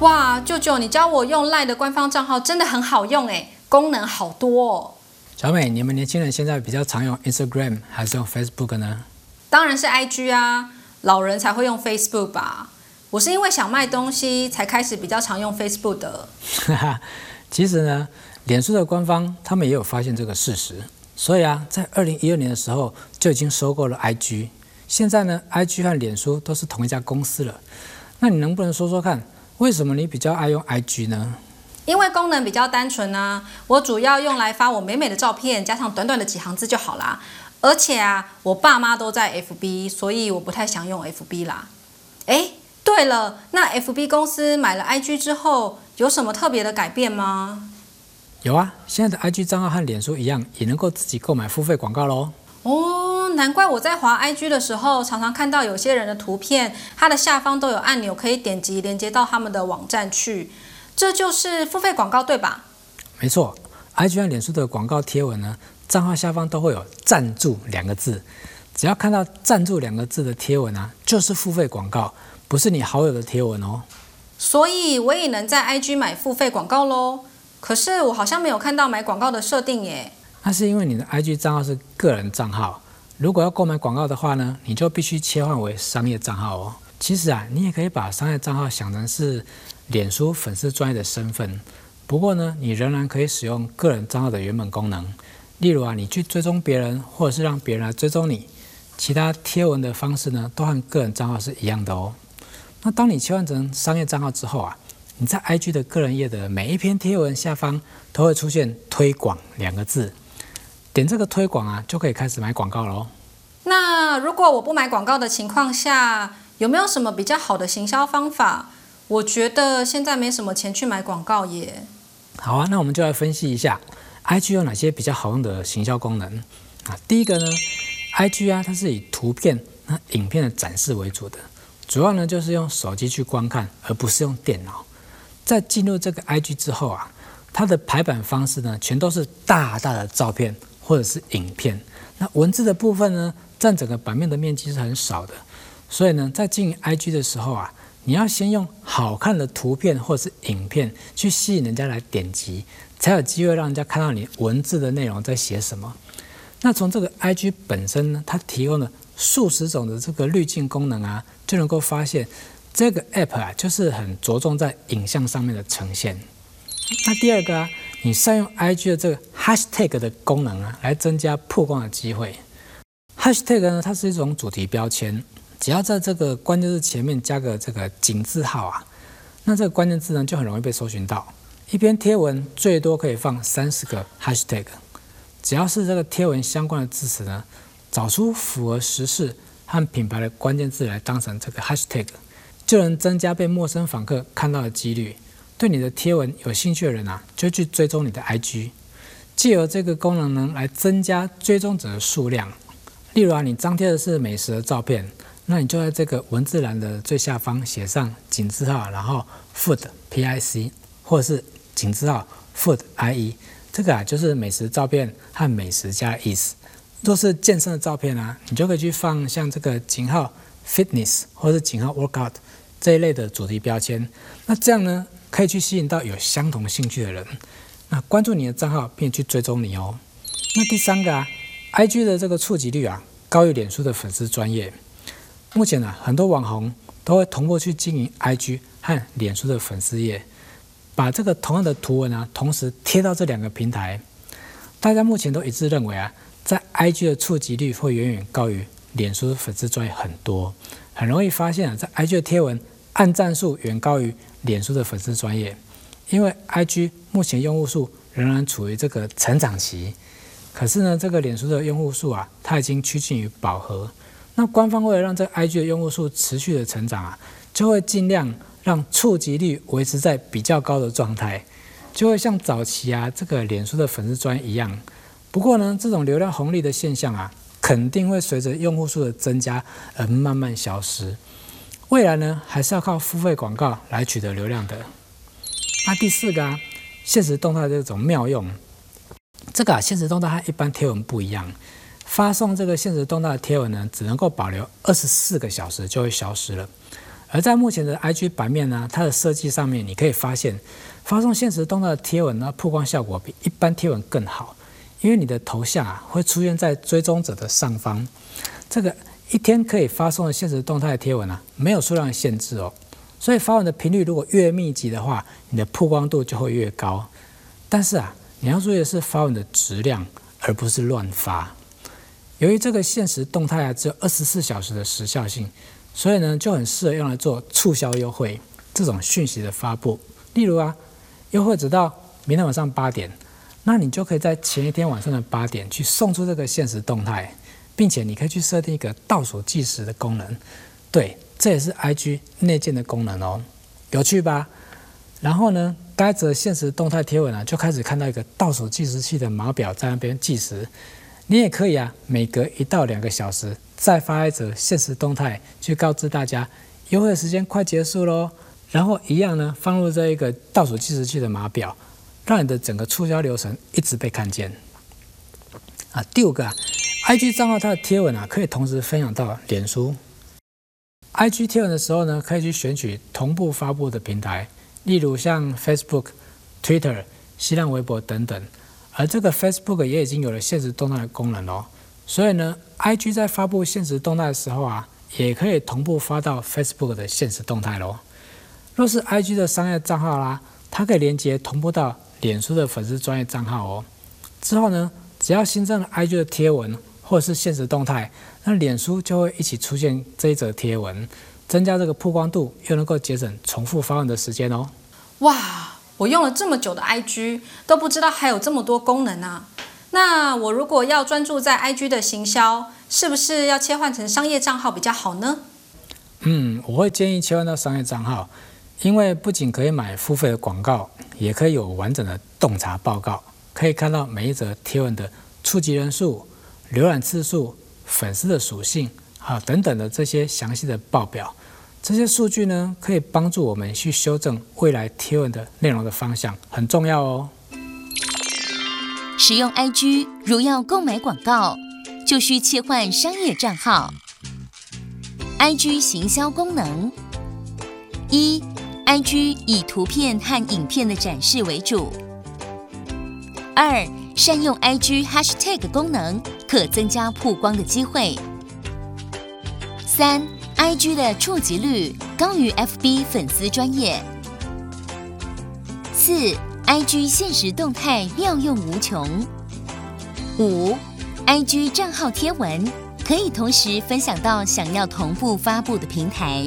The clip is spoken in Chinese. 哇，舅舅，你教我用 LINE 的官方账号真的很好用哎，功能好多哦。小美，你们年轻人现在比较常用 Instagram 还是用 Facebook 呢？当然是 IG 啊，老人才会用 Facebook 吧。我是因为想卖东西才开始比较常用 Facebook 的。其实呢，脸书的官方他们也有发现这个事实，所以啊，在2012年的时候就已经收购了 IG。现在呢 ，IG 和脸书都是同一家公司了。那你能不能说说看，为什么你比较爱用 IG 呢？因为功能比较单纯啊，我主要用来发我美美的照片，加上短短的几行字就好啦。而且啊，我爸妈都在 FB， 所以我不太想用 FB 啦。哎，对了，那 FB 公司买了 IG 之后，有什么特别的改变吗？有啊，现在的 IG 账号和脸书一样，也能够自己购买付费广告咯。哦，难怪我在滑 IG 的时候，常常看到有些人的图片，它的下方都有按钮可以点击连接到他们的网站去，这就是付费广告对吧？没错 ，IG 和脸书的广告贴文呢，账号下方都会有赞助2个字，只要看到赞助2个字的贴文啊，就是付费广告，不是你好友的贴文哦。所以我也能在 IG 买付费广告咯。可是我好像没有看到买广告的设定耶。那是因为你的 IG 账号是个人账号，如果要购买广告的话呢，你就必须切换为商业账号哦。其实啊，你也可以把商业账号想成是脸书粉丝专页的身份，不过呢，你仍然可以使用个人账号的原本功能。例如啊，你去追踪别人，或者是让别人来追踪你，其他贴文的方式呢，都和个人账号是一样的哦。那当你切换成商业账号之后啊，你在 IG 的个人页的每一篇贴文下方都会出现推广2个字，点这个推广啊，就可以开始买广告了哦。那如果我不买广告的情况下，有没有什么比较好的行销方法？我觉得现在没什么钱去买广告耶。好啊，那我们就来分析一下 IG 有哪些比较好用的行销功能啊。第一个呢 ，IG 啊，它是以图片、影片的展示为主的，主要呢就是用手机去观看，而不是用电脑。在进入这个 IG 之后啊，它的排版方式呢，全都是大大的照片或者是影片。那文字的部分呢，占整个版面的面积是很少的。所以呢，在经营 IG 的时候啊，你要先用好看的图片或者是影片去吸引人家来点击，才有机会让人家看到你文字的内容在写什么。那从这个 IG 本身呢，它提供了数10种的这个滤镜功能啊，就能够发现。这个 app 啊，就是很着重在影像上面的呈现。那第二个啊，你善用 IG 的这个 hashtag 的功能啊，来增加曝光的机会。hashtag 呢，它是一种主题标签，只要在这个关键字前面加个这个井字号啊，那这个关键字呢就很容易被搜寻到。一篇贴文最多可以放30个 hashtag， 只要是这个贴文相关的字词呢，找出符合时事和品牌的关键字来当成这个 hashtag。就能增加被陌生访客看到的几率。对你的贴文有兴趣的人啊，就去追踪你的 IG， 藉由这个功能呢，来增加追踪者的数量。例如啊，你张贴的是美食的照片，那你就在这个文字栏的最下方写上井字号，然后 food pic 或者是井字号 food ie， 这个啊就是美食照片和美食家的意思。若是健身的照片啊，你就可以去放像这个井号 fitness 或是井号 workout。这一类的主题标签，那这样呢，可以去吸引到有相同兴趣的人，那关注你的账号并去追踪你哦。那第三个啊 ，IG 的这个触及率啊，高于脸书的粉丝专页。目前啊，很多网红都会同步去经营 IG 和脸书的粉丝页，把这个同样的图文啊，同时贴到这2个平台。大家目前都一致认为啊，在 IG 的触及率会远远高于脸书粉丝专页很多。很容易发现啊，在 IG 的贴文按赞数远高于脸书的粉丝专页，因为 IG 目前用户数仍然处于这个成长期，可是呢，这个脸书的用户数啊，它已经趋近于饱和。那官方为了让这个 IG 的用户数持续的成长啊，就会尽量让触及率维持在比较高的状态，就会像早期啊这个脸书的粉丝专页一样。不过呢，这种流量红利的现象啊，肯定会随着用户数的增加而慢慢消失。未来呢，还是要靠付费广告来取得流量的。那第四个啊，限时动态的这种妙用，这个啊，限时动态和一般贴文不一样，发送这个限时动态的贴文呢，只能够保留24个小时就会消失了。而在目前的 IG 版面呢，它的设计上面，你可以发现，发送限时动态的贴文呢，曝光效果比一般贴文更好，因为你的头像啊会出现在追踪者的上方。这个一天可以发送的限时动态贴文啊，没有数量限制哦，所以发文的频率如果越密集的话，你的曝光度就会越高。但是啊，你要注意的是发文的质量，而不是乱发。由于这个限时动态啊只有24小时的时效性，所以呢就很适合用来做促销优惠这种讯息的发布。例如啊，优惠直到明天晚上8点，那你就可以在前一天晚上的8点去送出这个限时动态，并且你可以去设定一个倒数计时的功能。对，这也是 IG 内建的功能哦，有趣吧？然后呢，该则限时动态贴文啊就开始看到一个倒数计时器的码表在那边计时。你也可以啊，每隔1到2个小时再发一则限时动态，去告知大家优惠时间快结束咯，然后一样呢放入这一个倒数计时器的码表，让你的整个促销流程一直被看见。啊，第5个 ，IG 账号它的贴文啊可以同时分享到脸书。IG 贴文的时候呢，可以去选取同步发布的平台，例如像 Facebook、Twitter、新浪微博等等。而这个 Facebook 也已经有了限时动态的功能咯，所以呢 ，IG 在发布限时动态的时候啊，也可以同步发到 Facebook 的限时动态咯。若是 IG 的商业账号啦，它可以连接同步到脸书的粉丝专业账号哦。之后呢，只要新增了 IG 的贴文或者是限时动态，那脸书就会一起出现这一则贴文，增加这个曝光度，又能够节省重复发文的时间哦。哇！我用了这么久的 IG 都不知道还有这么多功能啊！那我如果要专注在 IG 的行销，是不是要切换成商业账号比较好呢？我会建议切换到商业账号，因为不仅可以买付费的广告，也可以有完整的洞察报告，可以看到每一则贴文的触及人数、浏览次数、粉丝的属性啊等等的这些详细的报表。这些数据呢，可以帮助我们去修正未来贴文的内容的方向，很重要哦。使用 IG 如要购买广告，就需切换商业账号。IG 行销功能：1. IG 以图片和影片的展示为主。2. 善用 IG Hashtag 功能，可增加曝光的机会。3.IG 的触及率高于 FB 粉丝专页。4. IG 限时动态妙用无穷。5. IG 账号贴文可以同时分享到想要同步发布的平台。